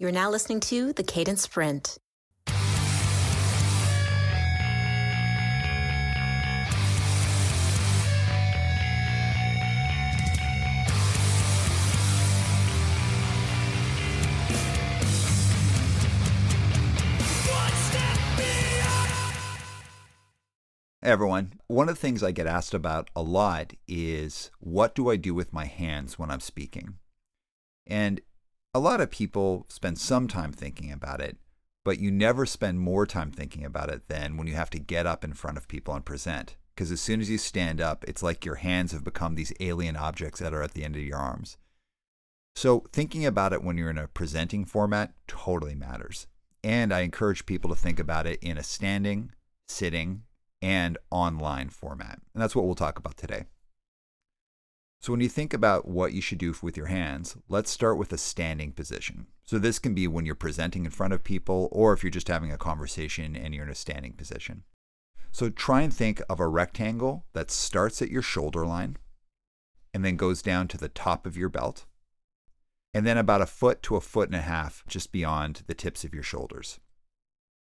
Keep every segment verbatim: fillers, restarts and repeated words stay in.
You're now listening to The Cadence Sprint. Hey everyone. One of the things I get asked about a lot is, what do I do with my hands when I'm speaking? And a lot of people spend some time thinking about it, but you never spend more time thinking about it than when you have to get up in front of people and present. Because as soon as you stand up, it's like your hands have become these alien objects that are at the end of your arms. So thinking about it when you're in a presenting format totally matters. And I encourage people to think about it in a standing, sitting, and online format. And that's what we'll talk about today. So when you think about what you should do with your hands, let's start with a standing position. So this can be when you're presenting in front of people, or if you're just having a conversation and you're in a standing position. So try and think of a rectangle that starts at your shoulder line and then goes down to the top of your belt, and then about a foot to a foot and a half just beyond the tips of your shoulders.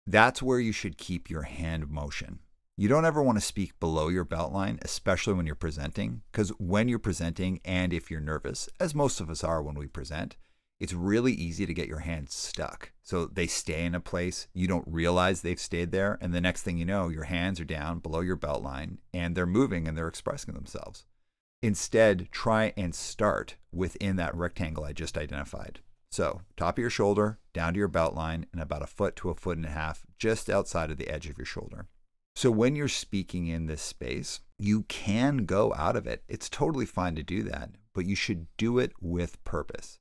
That's where you should keep your hand motion. You don't ever want to speak below your belt line, especially when you're presenting, because when you're presenting and if you're nervous, as most of us are when we present, it's really easy to get your hands stuck. So they stay in a place, you don't realize they've stayed there, and the next thing you know, your hands are down below your belt line and they're moving and they're expressing themselves. Instead, try and start within that rectangle I just identified. So top of your shoulder, down to your belt line, and about a foot to a foot and a half just outside of the edge of your shoulder. So when you're speaking in this space, you can go out of it. It's totally fine to do that, but you should do it with purpose.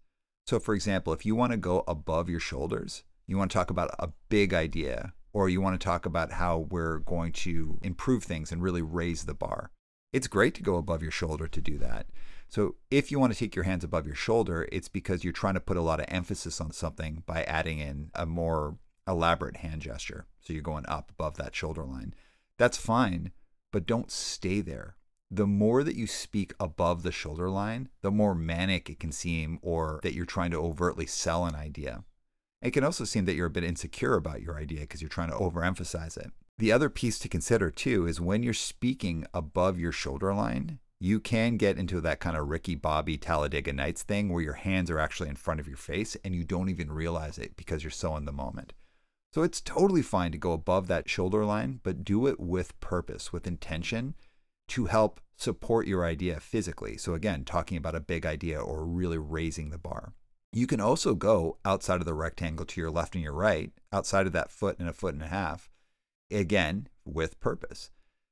So for example, if you want to go above your shoulders, you want to talk about a big idea, or you want to talk about how we're going to improve things and really raise the bar. It's great to go above your shoulder to do that. So if you want to take your hands above your shoulder, it's because you're trying to put a lot of emphasis on something by adding in a more elaborate hand gesture. So you're going up above that shoulder line. That's fine, but don't stay there. The more that you speak above the shoulder line, the more manic it can seem, or that you're trying to overtly sell an idea. It can also seem that you're a bit insecure about your idea because you're trying to overemphasize it. The other piece to consider too is when you're speaking above your shoulder line, you can get into that kind of Ricky Bobby Talladega Nights thing where your hands are actually in front of your face and you don't even realize it because you're so in the moment. So it's totally fine to go above that shoulder line, but do it with purpose, with intention to help support your idea physically. So again, talking about a big idea or really raising the bar. You can also go outside of the rectangle to your left and your right, outside of that foot and a foot and a half, again, with purpose.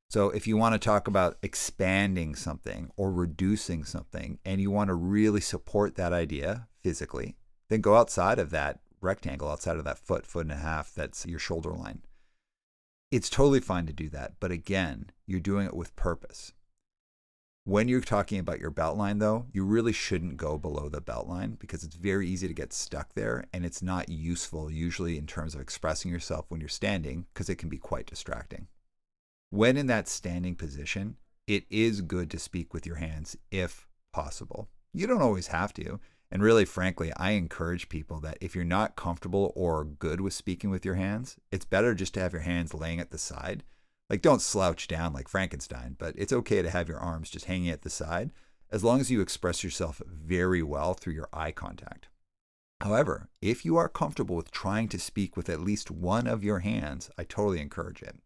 So if you want to talk about expanding something or reducing something, and you want to really support that idea physically, then go outside of that rectangle, outside of that foot, foot and a half, that's your shoulder line. It's totally fine to do that, but again, you're doing it with purpose. When you're talking about your belt line though, you really shouldn't go below the belt line because it's very easy to get stuck there and it's not useful usually in terms of expressing yourself when you're standing because it can be quite distracting. When in that standing position, it is good to speak with your hands if possible. You don't always have to. And really, frankly, I encourage people that if you're not comfortable or good with speaking with your hands, it's better just to have your hands laying at the side. Like, don't slouch down like Frankenstein, but it's okay to have your arms just hanging at the side as long as you express yourself very well through your eye contact. However, if you are comfortable with trying to speak with at least one of your hands, I totally encourage it.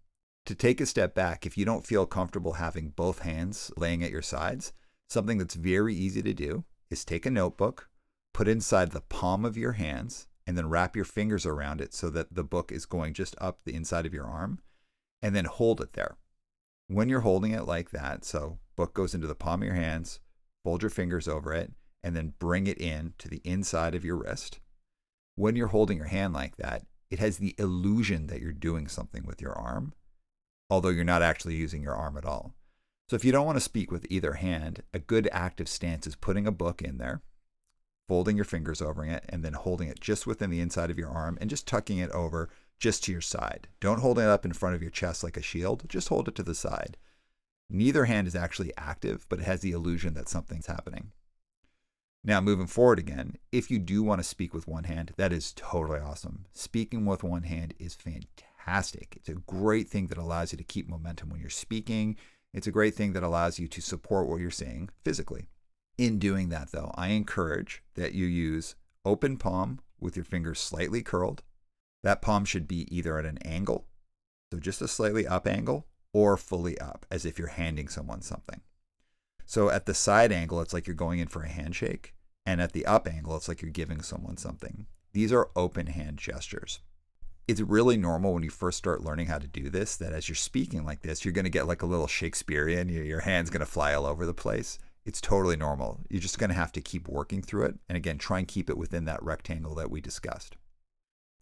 To take a step back, if you don't feel comfortable having both hands laying at your sides, something that's very easy to do is take a notebook, put inside the palm of your hands, and then wrap your fingers around it so that the book is going just up the inside of your arm, and then hold it there. When you're holding it like that, so book goes into the palm of your hands, fold your fingers over it, and then bring it in to the inside of your wrist. When you're holding your hand like that, it has the illusion that you're doing something with your arm, although you're not actually using your arm at all. So if you don't want to speak with either hand, a good active stance is putting a book in there, folding your fingers over it, and then holding it just within the inside of your arm and just tucking it over just to your side. Don't hold it up in front of your chest like a shield, just hold it to the side. Neither hand is actually active, but it has the illusion that something's happening. Now, moving forward again, if you do want to speak with one hand, that is totally awesome. Speaking with one hand is fantastic. It's a great thing that allows you to keep momentum when you're speaking. It's a great thing that allows you to support what you're saying physically. In doing that, though, I encourage that you use open palm with your fingers slightly curled. That palm should be either at an angle, so just a slightly up angle, or fully up, as if you're handing someone something. So at the side angle, it's like you're going in for a handshake. And at the up angle, it's like you're giving someone something. These are open hand gestures. It's really normal when you first start learning how to do this, that as you're speaking like this, you're going to get like a little Shakespearean, your hand's going to fly all over the place. It's totally normal. You're just going to have to keep working through it. And again, try and keep it within that rectangle that we discussed.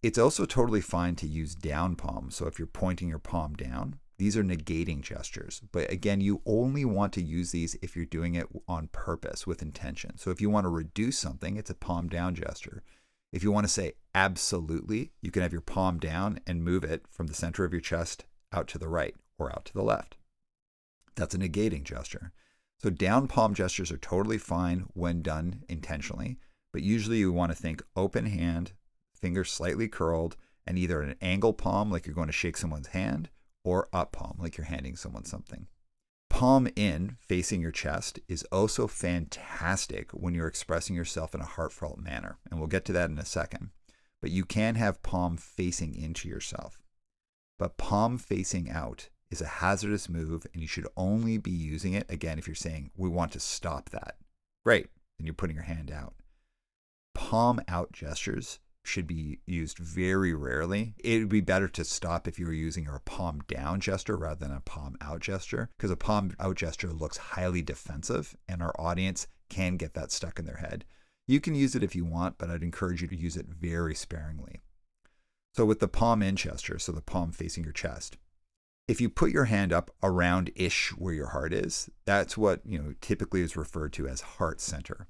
It's also totally fine to use down palm. So if you're pointing your palm down, these are negating gestures, but again, you only want to use these if you're doing it on purpose with intention. So if you want to reduce something, it's a palm down gesture. If you want to say absolutely, you can have your palm down and move it from the center of your chest out to the right or out to the left. That's a negating gesture. So down palm gestures are totally fine when done intentionally, but usually you want to think open hand, fingers slightly curled, and either an angle palm, like you're going to shake someone's hand, or up palm, like you're handing someone something. Palm in, facing your chest, is also fantastic when you're expressing yourself in a heartfelt manner, and we'll get to that in a second. But you can have palm facing into yourself. But palm facing out is a hazardous move, and you should only be using it, again, if you're saying, we want to stop that. Great, then you're putting your hand out. Palm out gestures should be used very rarely. It would be better to stop if you were using a palm down gesture rather than a palm out gesture, because a palm out gesture looks highly defensive and our audience can get that stuck in their head. You can use it if you want, but I'd encourage you to use it very sparingly. So with the palm in gesture, so the palm facing your chest, if you put your hand up around-ish where your heart is, that's what, you know, typically is referred to as heart center.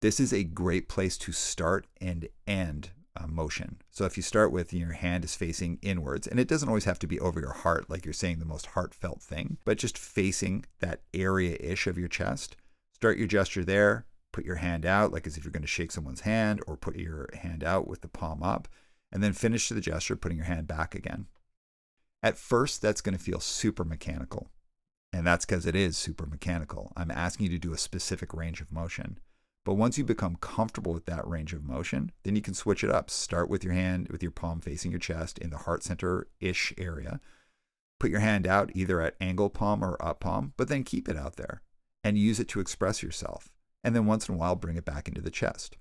This is a great place to start and end uh, motion. So if you start with your hand is facing inwards, and it doesn't always have to be over your heart, like you're saying the most heartfelt thing, but just facing that area-ish of your chest, start your gesture there, put your hand out, like as if you're going to shake someone's hand, or put your hand out with the palm up, and then finish the gesture, putting your hand back again. At first, that's going to feel super mechanical, and that's because it is super mechanical. I'm asking you to do a specific range of motion. But once you become comfortable with that range of motion, then you can switch it up. Start with your hand, with your palm facing your chest in the heart center-ish area. Put your hand out either at angle palm or up palm, but then keep it out there and use it to express yourself. And then once in a while, bring it back into the chest.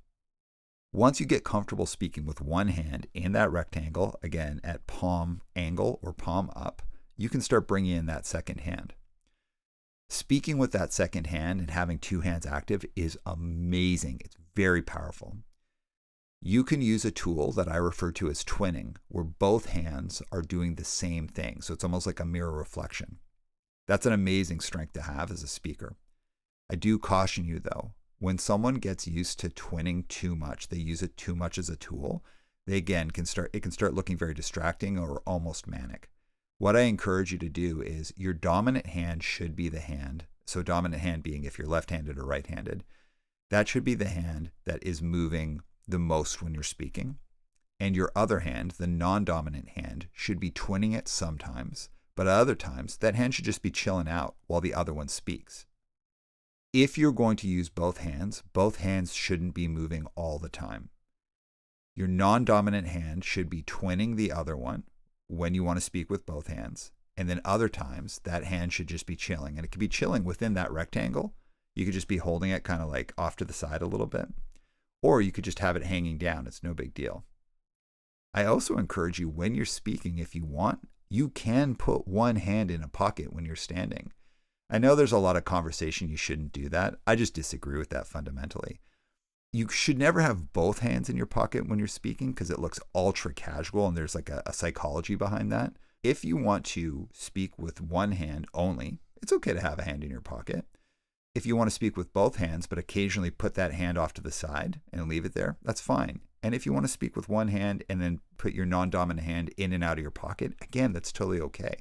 Once you get comfortable speaking with one hand in that rectangle, again, at palm angle or palm up, you can start bringing in that second hand. Speaking with that second hand and having two hands active is amazing. It's very powerful. You can use a tool that I refer to as twinning, where both hands are doing the same thing. So it's almost like a mirror reflection. That's an amazing strength to have as a speaker. I do caution you, though, when someone gets used to twinning too much, they use it too much as a tool, they again can start, it can start looking very distracting or almost manic. What I encourage you to do is your dominant hand should be the hand. So dominant hand being if you're left-handed or right-handed, that should be the hand that is moving the most when you're speaking. And your other hand, the non-dominant hand, should be twinning it sometimes, but at other times that hand should just be chilling out while the other one speaks. If you're going to use both hands, both hands shouldn't be moving all the time. Your non-dominant hand should be twinning the other one when you want to speak with both hands. And then other times that hand should just be chilling, and it could be chilling within that rectangle. You could just be holding it kind of like off to the side a little bit, or you could just have it hanging down. It's no big deal. I also encourage you when you're speaking, if you want, you can put one hand in a pocket when you're standing. I know there's a lot of conversation you shouldn't do that. I just disagree with that fundamentally. You should never have both hands in your pocket when you're speaking because it looks ultra casual, and there's like a, a psychology behind that. If you want to speak with one hand only, it's okay to have a hand in your pocket. If you want to speak with both hands, but occasionally put that hand off to the side and leave it there, that's fine. And if you want to speak with one hand and then put your non-dominant hand in and out of your pocket, again, that's totally okay.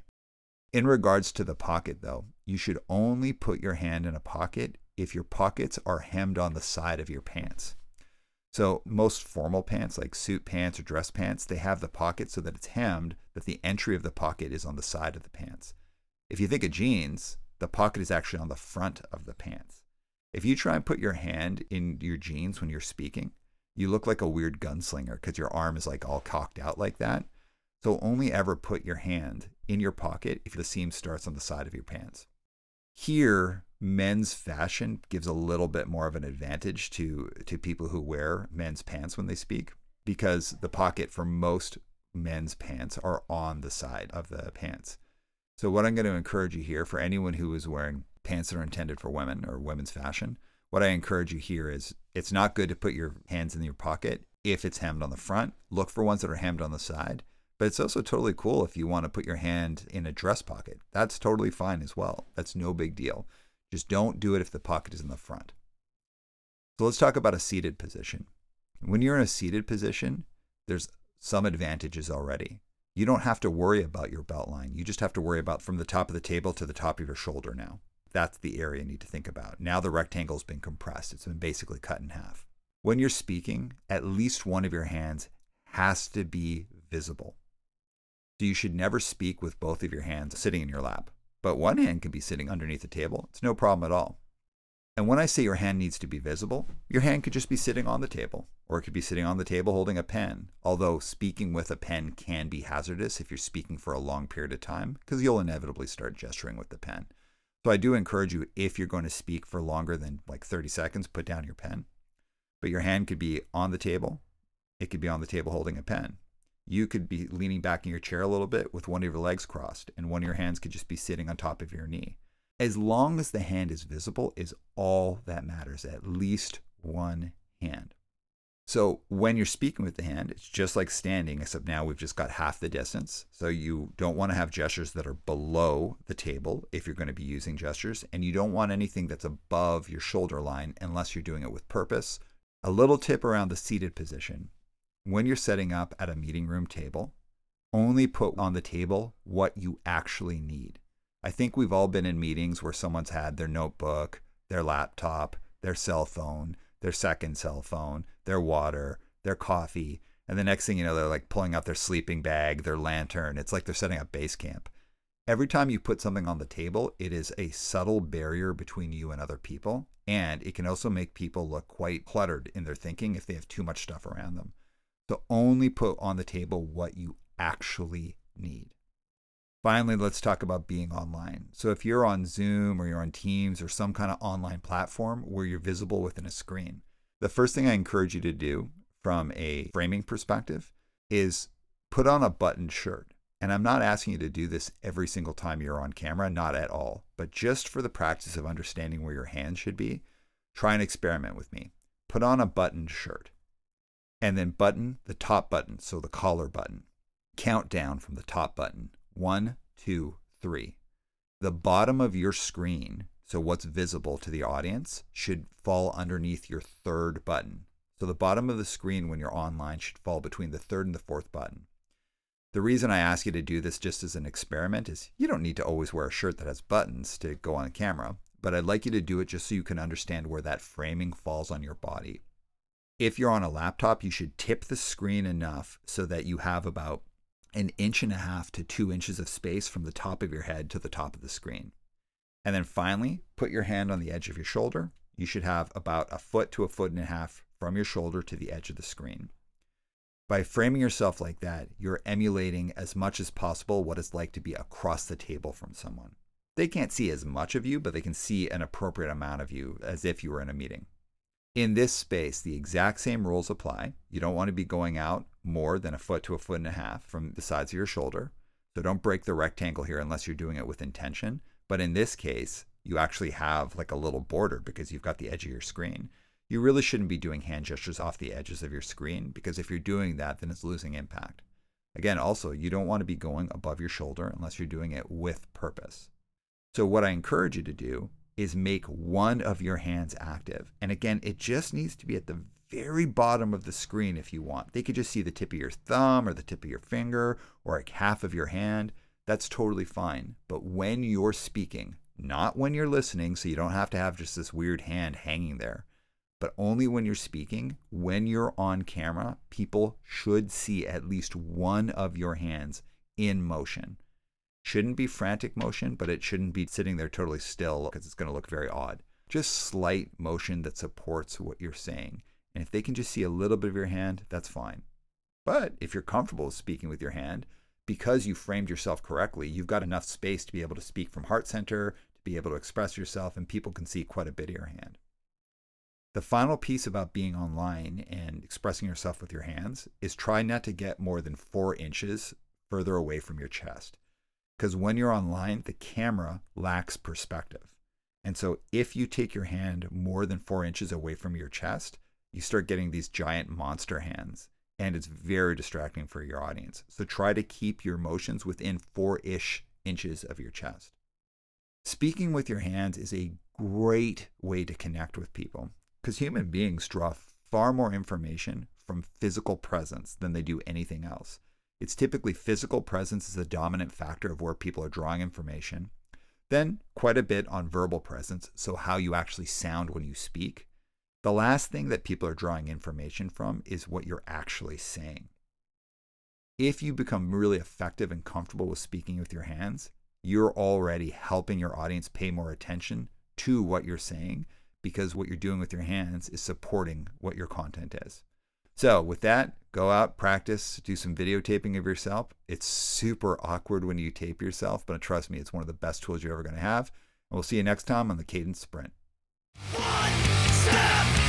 In regards to the pocket though, you should only put your hand in a pocket if your pockets are hemmed on the side of your pants. So most formal pants, like suit pants or dress pants, they have the pocket so that it's hemmed, that the entry of the pocket is on the side of the pants. If you think of jeans, the pocket is actually on the front of the pants. If you try and put your hand in your jeans when you're speaking, you look like a weird gunslinger because your arm is like all cocked out like that. So only ever put your hand in your pocket if the seam starts on the side of your pants. Here, men's fashion gives a little bit more of an advantage to, to people who wear men's pants when they speak, because the pocket for most men's pants are on the side of the pants. So what I'm going to encourage you here, for anyone who is wearing pants that are intended for women or women's fashion, what I encourage you here is it's not good to put your hands in your pocket if it's hemmed on the front. Look for ones that are hemmed on the side. But it's also totally cool if you want to put your hand in a dress pocket. That's totally fine as well. That's no big deal. Just don't do it if the pocket is in the front. So let's talk about a seated position. When you're in a seated position, there's some advantages already. You don't have to worry about your belt line. You just have to worry about from the top of the table to the top of your shoulder now. That's the area you need to think about. Now the rectangle's been compressed. It's been basically cut in half. When you're speaking, at least one of your hands has to be visible. So you should never speak with both of your hands sitting in your lap. But one hand can be sitting underneath the table. It's no problem at all. And when I say your hand needs to be visible, your hand could just be sitting on the table, or it could be sitting on the table holding a pen. Although speaking with a pen can be hazardous if you're speaking for a long period of time, because you'll inevitably start gesturing with the pen. So I do encourage you, if you're going to speak for longer than like thirty seconds, put down your pen. But your hand could be on the table. It could be on the table holding a pen. You could be leaning back in your chair a little bit with one of your legs crossed, and one of your hands could just be sitting on top of your knee. As long as the hand is visible is all that matters, at least one hand. So when you're speaking with the hand, it's just like standing, except now we've just got half the distance. So you don't want to have gestures that are below the table if you're going to be using gestures, and you don't want anything that's above your shoulder line unless you're doing it with purpose. A little tip around the seated position. When you're setting up at a meeting room table, only put on the table what you actually need. I think we've all been in meetings where someone's had their notebook, their laptop, their cell phone, their second cell phone, their water, their coffee, and the next thing you know, they're like pulling out their sleeping bag, their lantern. It's like they're setting up base camp. Every time you put something on the table, it is a subtle barrier between you and other people, and it can also make people look quite cluttered in their thinking if they have too much stuff around them. So only put on the table what you actually need. Finally, let's talk about being online. So if you're on Zoom or you're on Teams or some kind of online platform where you're visible within a screen, the first thing I encourage you to do from a framing perspective is put on a buttoned shirt. And I'm not asking you to do this every single time you're on camera, not at all, but just for the practice of understanding where your hands should be, try and experiment with me. Put on a buttoned shirt. And then button the top button, so the collar button. Count down from the top button. One, two, three. The bottom of your screen, so what's visible to the audience, should fall underneath your third button. So the bottom of the screen when you're online should fall between the third and the fourth button. The reason I ask you to do this just as an experiment is you don't need to always wear a shirt that has buttons to go on camera, but I'd like you to do it just so you can understand where that framing falls on your body. If you're on a laptop, you should tip the screen enough so that you have about an inch and a half to two inches of space from the top of your head to the top of the screen. And then finally, put your hand on the edge of your shoulder. You should have about a foot to a foot and a half from your shoulder to the edge of the screen. By framing yourself like that, you're emulating as much as possible what it's like to be across the table from someone. They can't see as much of you, but they can see an appropriate amount of you as if you were in a meeting. In this space, the exact same rules apply. You don't want to be going out more than a foot to a foot and a half from the sides of your shoulder. So don't break the rectangle here unless you're doing it with intention. But in this case, you actually have like a little border because you've got the edge of your screen. You really shouldn't be doing hand gestures off the edges of your screen because if you're doing that, then it's losing impact. Again, also, you don't want to be going above your shoulder unless you're doing it with purpose. So what I encourage you to do is make one of your hands active. And again, it just needs to be at the very bottom of the screen if you want. They could just see the tip of your thumb or the tip of your finger or like half of your hand. That's totally fine. But when you're speaking, not when you're listening, so you don't have to have just this weird hand hanging there, but only when you're speaking. When you're on camera, people should see at least one of your hands in motion. Shouldn't be frantic motion, but it shouldn't be sitting there totally still, because it's going to look very odd. Just slight motion that supports what you're saying. And if they can just see a little bit of your hand, that's fine. But if you're comfortable speaking with your hand, because you framed yourself correctly, you've got enough space to be able to speak from heart center, to be able to express yourself, and people can see quite a bit of your hand. The final piece about being online and expressing yourself with your hands is try not to get more than four inches further away from your chest. Because when you're online, the camera lacks perspective. And so if you take your hand more than four inches away from your chest, you start getting these giant monster hands. And it's very distracting for your audience. So try to keep your motions within four-ish inches of your chest. Speaking with your hands is a great way to connect with people, because human beings draw far more information from physical presence than they do anything else. It's typically physical presence is the dominant factor of where people are drawing information. Then quite a bit on verbal presence, so how you actually sound when you speak. The last thing that people are drawing information from is what you're actually saying. If you become really effective and comfortable with speaking with your hands, you're already helping your audience pay more attention to what you're saying, because what you're doing with your hands is supporting what your content is. So with that, go out, practice, do some videotaping of yourself. It's super awkward when you tape yourself, but trust me, it's one of the best tools you're ever going to have. And we'll see you next time on the Cadence Sprint. One, step.